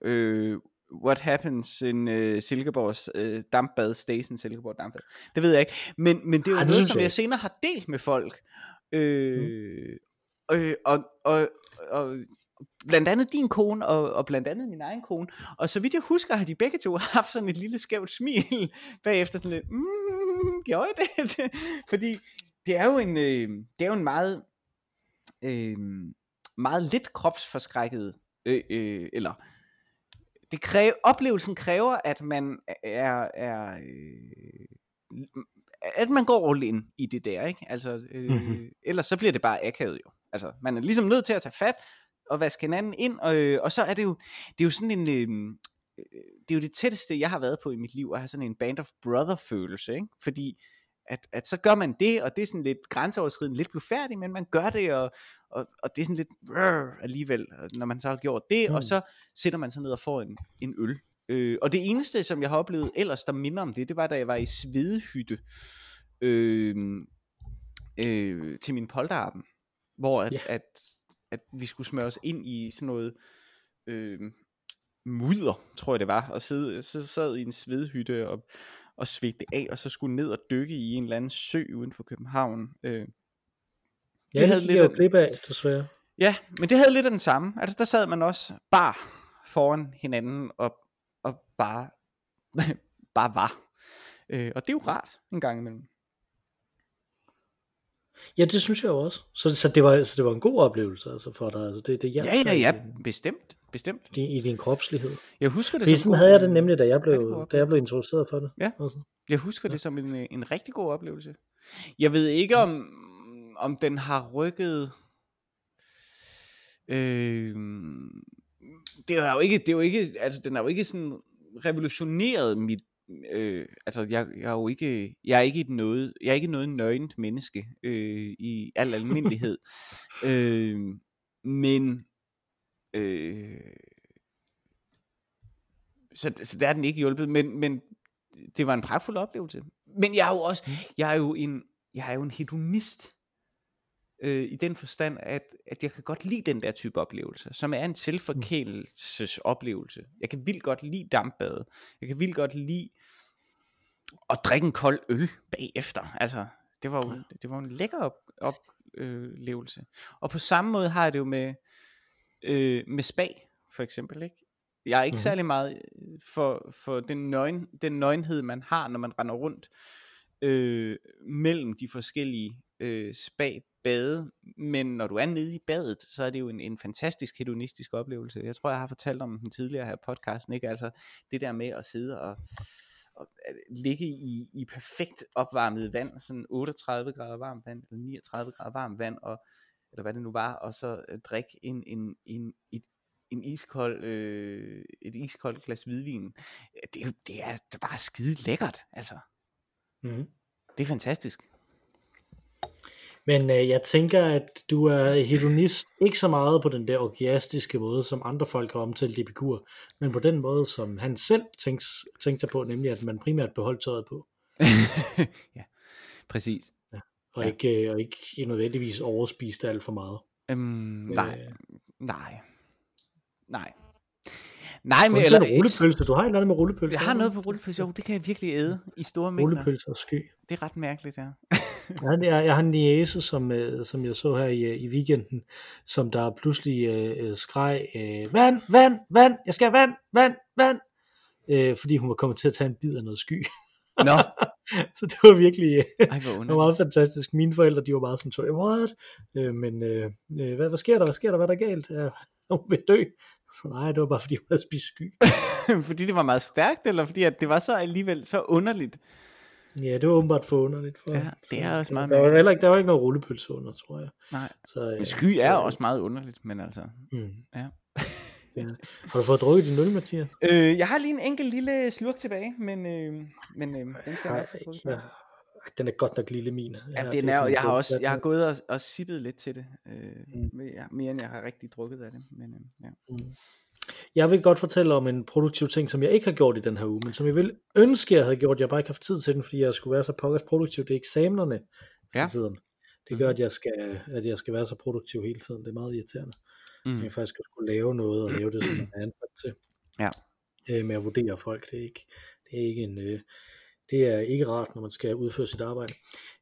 øh, What happens in uh, Silkeborgs uh, dampbad, Station Silkeborg dampbad. Det ved jeg ikke, men, men det er jo Ej, noget, som jeg senere har delt med folk. Øh, mm. øh, og, og, og blandt andet din kone, og, og blandt andet min egen kone. Og så vidt jeg husker, har de begge to haft sådan et lille skævt smil bagefter, sådan lidt, mm, gjorde jeg det? Fordi det er jo en, øh, det er jo en meget, øh, meget lidt kropsforskrækket, øh, øh, eller... Det kræver, oplevelsen kræver, at man er, er øh, at man går all in i det der, ikke? Altså, øh, mm-hmm. ellers så bliver det bare akavet jo. Altså, man er ligesom nødt til at tage fat og vaske hinanden ind, og, øh, og så er det jo, det er jo sådan en, øh, det er jo det tætteste, jeg har været på i mit liv, at have sådan en band of brother-følelse, ikke? Fordi At, at så gør man det, og det er sådan lidt grænseoverskridende, lidt blufærdigt, men man gør det, og, og, og det er sådan lidt rrr, alligevel, når man så har gjort det, mm. og så sætter man sig ned og får en, en øl. Øh, og det eneste, som jeg har oplevet ellers, der minder om det, det var, da jeg var i Svedehytte øh, øh, til min polterappen, hvor at, yeah. at, at vi skulle smøre os ind i sådan noget... Øh, mudder, tror jeg det var, og sidde, så sad i en svedhytte og, og svigte af, og så skulle ned og dykke i en eller anden sø uden for København. Øh, ja, det havde lidt af klip af, desværre. Ja, men det havde lidt af den samme. Altså, der sad man også bare foran hinanden, og, og bare, bare var. Øh, og det er jo rart, en gang imellem. Ja, det synes jeg jo også. Så, så, det, var, så det var en god oplevelse altså, for dig. Altså, det, det hjalp, ja, ja, ja, bestemt. Bestemt. I din kropslighed. Jeg husker det. Fordi sådan havde jeg det nemlig, da jeg blev, da jeg blev introduceret for det. Ja. Jeg husker ja. det som en, en rigtig god oplevelse. Jeg ved ikke, om, om den har rykket... Øh, det er jo ikke, det er jo ikke, altså, den har jo ikke sådan revolutioneret mit... Øh, altså, jeg, jeg er jo ikke, jeg er ikke et noget, jeg er ikke noget nøgent menneske øh, i al almindelighed. øh, men... Øh, så, så der er den ikke hjulpet, men, men det var en pragtfuld oplevelse. Men jeg er jo også, jeg er jo en, jeg er jo en hedonist øh, i den forstand, at, at jeg kan godt lide den der type oplevelse, som er en selvforkælelsesoplevelse. Jeg kan vildt godt lide dampbade. Jeg kan vildt godt lide at drikke en kold øl bagefter. Altså, det var jo, det var en lækker oplevelse. Og på samme måde har jeg det jo med Øh, med spa for eksempel, ikke? Jeg er ikke mm. særlig meget for, for den, nøgen, den nøgenhed man har, når man render rundt øh, mellem de forskellige øh, spa-bade. Men når du er nede i badet, så er det jo en, en fantastisk hedonistisk oplevelse. Jeg tror jeg har fortalt om den tidligere her podcasten, ikke? Altså det der med at sidde og, og at ligge i, i perfekt opvarmet vand, sådan otteogtredive grader varmt vand eller niogtredive grader varmt vand, og eller hvad det nu var, og så øh, drikke en, en, en, en, en iskold, øh, et iskoldt glas hvidvin. Det, det, er, det er bare skide lækkert, altså. Mm-hmm. Det er fantastisk. Men øh, jeg tænker, at du er hedonist, ikke så meget på den der orgiastiske måde, som andre folk har omtalt i Epikur, men på den måde, som han selv tænkte, tænkte sig på, nemlig at man primært beholdt tøjet på. Ja, præcis. Ja. Og, ja. Ikke, øh, og ikke nødvendigvis overspiste alt for meget. Øhm, men, nej, øh, nej, nej. Nej, men eller rullepølse. Du har ikke noget med rullepølse. Jeg har noget på rullepølse. Jo, det kan jeg virkelig æde i store mængder. Rullepølse og sky. Det er ret mærkeligt, ja. jeg, har, jeg har en niece, som, som jeg så her i, i weekenden, som der pludselig øh, skreg, øh, vand, vand, vand, jeg skal vand, vand, vand, øh, fordi hun var kommet til at tage en bid af noget sky. Nå. Så det var virkelig Ej, det var meget fantastisk. Mine forældre, de var meget sådan, sorry, what? Øh, men øh, hvad, hvad sker der? Hvad sker der? Hvad er der galt? Ja, hun vil dø. Så nej, det var bare fordi hun havde spist sky. Fordi det var meget stærkt, eller fordi at det var så alligevel så underligt? Ja, det var åbenbart for underligt. For, ja, det er også meget. Der var, heller ikke, der var ikke noget rullepølse under, tror jeg. Nej, så, men sky er så, også meget underligt, men altså. Mm. Ja. Ja. Har du fået drukket din øl, Mathias? Øh, jeg har lige en enkelt lille slurk tilbage, men, øh, men øh, den skal jeg nok få. Ja. Den er godt nok lille min. Ja, det er, jeg har også, jeg har gået og, og sippet lidt til det, øh, mm. mere, mere end jeg har rigtig drukket af det. Men, øh, ja. mm. Jeg vil godt fortælle om en produktiv ting, som jeg ikke har gjort i den her uge, men som jeg ville ønske, jeg havde gjort. Jeg har bare ikke haft tid til den, fordi jeg skulle være så pokkers produktiv. Det er eksamenerne hele tiden. Det gør, at jeg, skal, at jeg skal være så produktiv hele tiden. Det er meget irriterende. Mm. Jeg faktisk skulle lave noget, og lave det, som jeg er ansat til. Ja. Øh, med at vurdere folk. Det er ikke, det er ikke en... Øh, Det er ikke rart, når man skal udføre sit arbejde.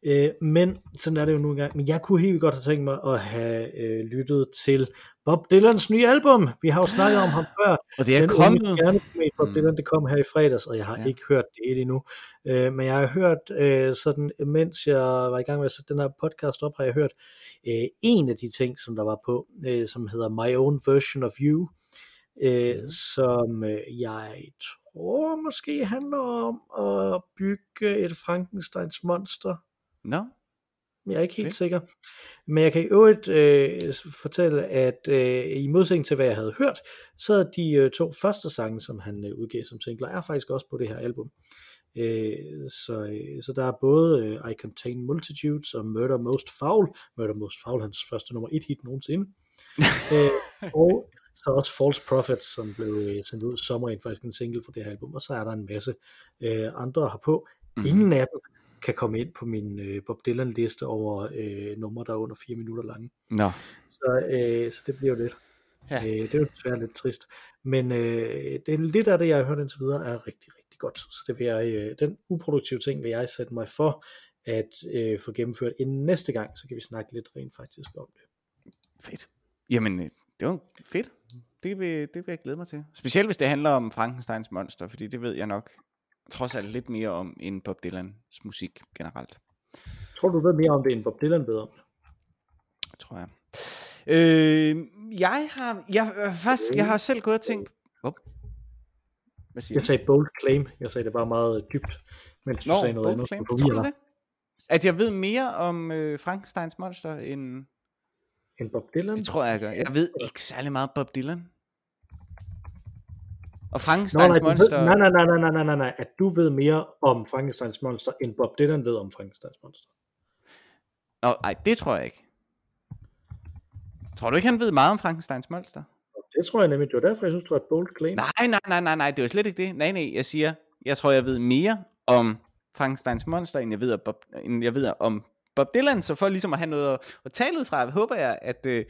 Øh, men sådan er det jo nu engang. Men jeg kunne helt godt have tænkt mig at have øh, lyttet til Bob Dylans nye album. Vi har jo snakket om ham før. Og det er kommet. Bob Dylan, det kom her i fredags, og jeg har ja. ikke hørt det endnu. Øh, men jeg har hørt, øh, sådan, mens jeg var i gang med at sætte den her podcast op, har jeg hørt øh, en af de ting, som der var på, øh, som hedder My Own Version of You, øh, mm. som øh, jeg tror, og måske handler om at bygge et Frankensteins monster. Nå. No. Jeg er ikke helt okay. sikker. Men jeg kan i øvrigt øh, fortælle, at øh, i modsætning til hvad jeg havde hørt, så de øh, to første sange, som han øh, udgav som singler, er faktisk også på det her album. Øh, så, øh, så der er både øh, I Contain Multitudes og Murder Most Foul. Murder Most Foul, hans første nummer et hit nogensinde. øh, og så også False Prophets, som blev sendt ud i sommeren, faktisk en single for det her album, og så er der en masse øh, andre herpå. Ingen af dem kan komme ind på min øh, Bob Dylan liste over øh, numre, der er under fire minutter lange. No. Så, øh, så det bliver jo lidt. Ja. Øh, det er jo desværre lidt trist. Men øh, det er lidt af det, jeg har hørt indtil videre, er rigtig, rigtig godt. Så det vil jeg, øh, den uproduktive ting vil jeg sætte mig for at øh, få gennemført inden næste gang, så kan vi snakke lidt rent faktisk om det. Fedt. Jamen, øh, det var fedt. Det vil, det vil jeg glæde mig til. Specielt hvis det handler om Frankensteins monster, fordi det ved jeg nok trods alt lidt mere om end Bob Dylans musik generelt. Tror du ved mere om det end Bob Dylan ved om det? Tror jeg. Øh, jeg har jeg, øh, faktisk, jeg har selv gået og tænkt... Oh. Hvad siger jeg du? Sagde bold claim. Jeg sagde det bare meget dybt, mens du Nå, sagde noget andet. Claim. Tror du det? At jeg ved mere om øh, Frankensteins monster end... En Bob Dylan? Det tror jeg, jeg gør. Jeg ved ikke særlig meget Bob Dylan. Og Frankensteins Nå, nej, monster... Ved, nej, nej, nej, nej, nej, nej, nej, at du ved mere om Frankensteins monster, end Bob Dylan ved om Frankensteins monster. Nå, nej, det tror jeg ikke. Tror du ikke, han ved meget om Frankensteins monster? Det tror jeg nemlig. Det var derfor, jeg synes, det var et bold claim. Nej, nej, nej, nej, nej, det var slet ikke det. Nej, nej, jeg siger, jeg tror, jeg ved mere om Frankensteins monster, end jeg ved om Bob, end jeg ved om Bob Dylan, så for ligesom at have noget at, at tale ud fra, håber jeg, at øh,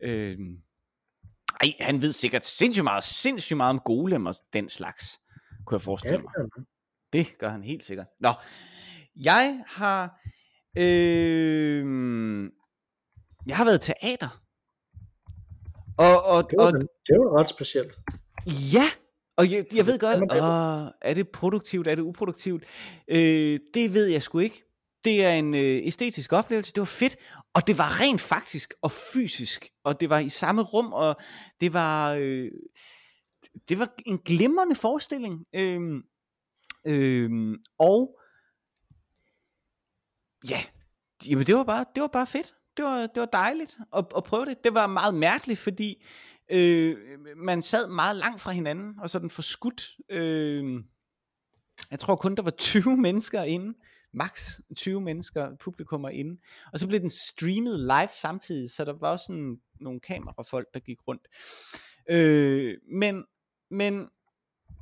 øh, ej, han ved sikkert sindssygt meget, sindssygt meget om golem og den slags, kunne jeg forestille mig. Det gør han helt sikkert. Nå, jeg har øh, jeg har været teater. Og, og, det, var, og, det var ret specielt. Ja, og jeg, jeg ved godt, åh, er det produktivt, er det uproduktivt? Øh, det ved jeg sgu ikke. Det er en øh, æstetisk oplevelse, det var fedt, og det var rent faktisk og fysisk, og det var i samme rum, og det var øh, det var en glimrende forestilling, øhm, øhm, og ja, jamen det var bare det var bare fedt, det var det var dejligt at, at prøve det. Det var meget mærkeligt, fordi øh, man sad meget langt fra hinanden og sådan forskudt. Øh, jeg tror kun der var tyve mennesker inde. max tyve mennesker, publikum inde. Og så blev den streamet live samtidig, så der var også sådan nogle kamerafolk, der gik rundt. Øh, men, men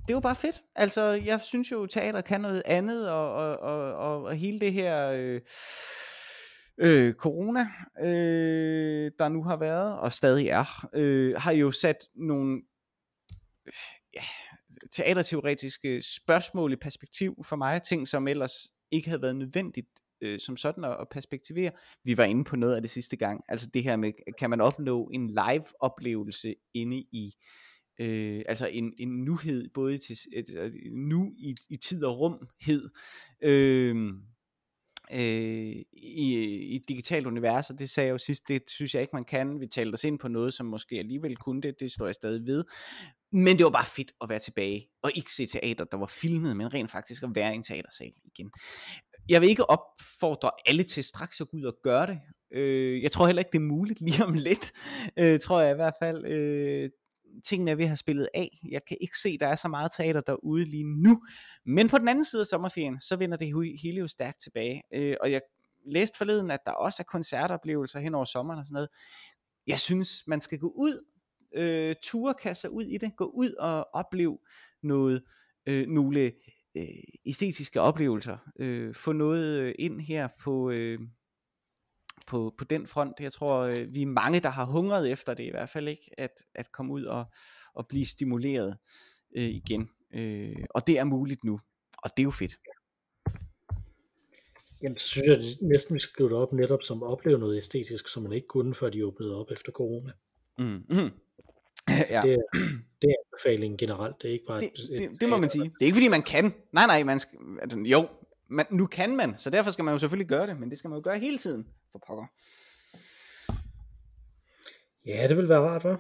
det var bare fedt. Altså, jeg synes jo, teater kan noget andet, og, og, og, og, og hele det her... Øh, Øh, corona, øh, der nu har været, og stadig er, øh, har jo sat nogle øh, ja, teaterteoretiske spørgsmål i perspektiv for mig, ting som ellers ikke havde været nødvendigt øh, som sådan at, at perspektivere. Vi var inde på noget af det sidste gang, altså det her med, kan man opnå en live oplevelse inde i, øh, altså en, en nuhed, både til, et, nu i, i tid og rumhed, øh, Øh, i, i et digitalt univers, og det sagde jeg jo sidst, det synes jeg ikke man kan. Vi talte os ind på noget, som måske alligevel kunne det, det står jeg stadig ved, men det var bare fedt at være tilbage, og ikke se teater, der var filmet, men rent faktisk at være i en teatersal igen. Jeg vil ikke opfordre alle til straks at gå ud og gøre det, øh, jeg tror heller ikke det er muligt lige om lidt, øh, tror jeg i hvert fald, øh, tingene er ved at have spillet af. Jeg kan ikke se, der er så meget teater derude lige nu. Men på den anden side af sommerferien, så vender det hele jo stærkt tilbage. Øh, og jeg læste forleden, at der også er koncertoplevelser hen over sommeren og sådan noget. Jeg synes, man skal gå ud, øh, ture kasser ud i det, gå ud og opleve noget, øh, nogle øh, æstetiske oplevelser. Øh, få noget ind her på... Øh, På, på den front. Jeg tror vi er mange, der har hungret efter det i hvert fald, ikke, at, at komme ud og, og blive stimuleret øh, igen, øh, og det er muligt nu, og det er jo fedt. Jamen så synes jeg at næsten vi skal skrive det op netop som opleve noget æstetisk, som man ikke kunne før de åbnede op efter corona. Mm. Mm. Ja. Det, det er anbefalingen generelt, det er ikke bare det, et, det, et, det må man sige, det er ikke fordi man kan, nej nej man skal, altså, jo man, nu kan man, så derfor skal man jo selvfølgelig gøre det, men det skal man jo gøre hele tiden, for pokker. Ja, det ville være rart, hva'?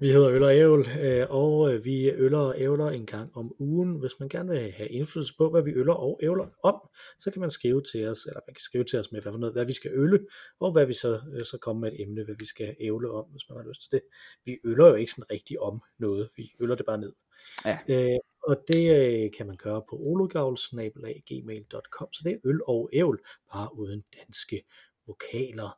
Vi hedder Øl og Ævl, og vi øller og ævler en gang om ugen. Hvis man gerne vil have indflydelse på, hvad vi øller og ævler om, så kan man skrive til os, eller man kan skrive til os med, hvad, for noget, hvad vi skal ølle, og hvad vi så, så kommer med et emne, hvad vi skal ævle om, hvis man har lyst til det. Vi øller jo ikke sådan rigtig om noget, vi øller det bare ned. Ja. Øh, og det øh, kan man gøre på ologavl snabel-a gmail punktum com, så det er øl og ævl, bare uden danske vokaler.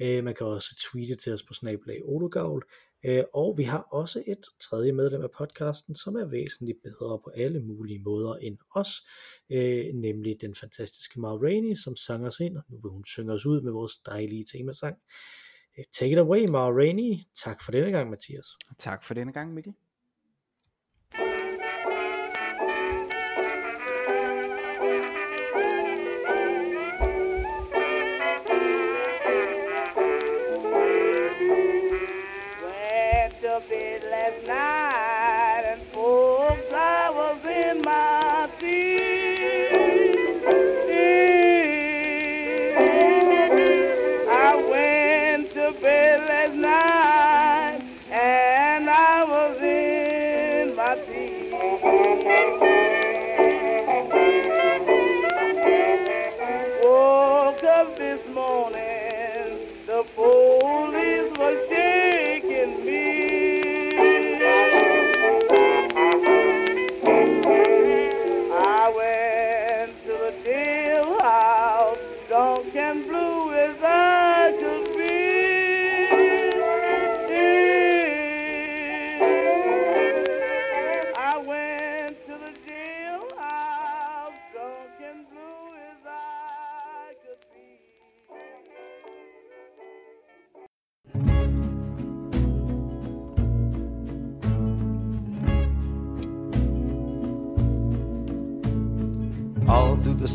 Øh, man kan også tweete til os på snabel-a ologavl. Øh, og vi har også et tredje medlem af podcasten, som er væsentligt bedre på alle mulige måder end os, øh, nemlig den fantastiske Ma Rainey, som sang os ind, og nu vil hun synge os ud med vores dejlige temasang. øh, Take it away, Ma Rainey. Tak for denne gang, Mathias. Tak for denne gang, Mikkel.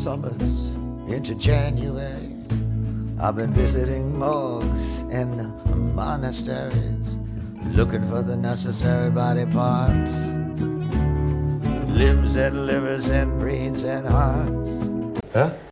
Summers into January, I've been visiting morgues and monasteries, looking for the necessary body parts, limbs and livers and brains and hearts. Huh?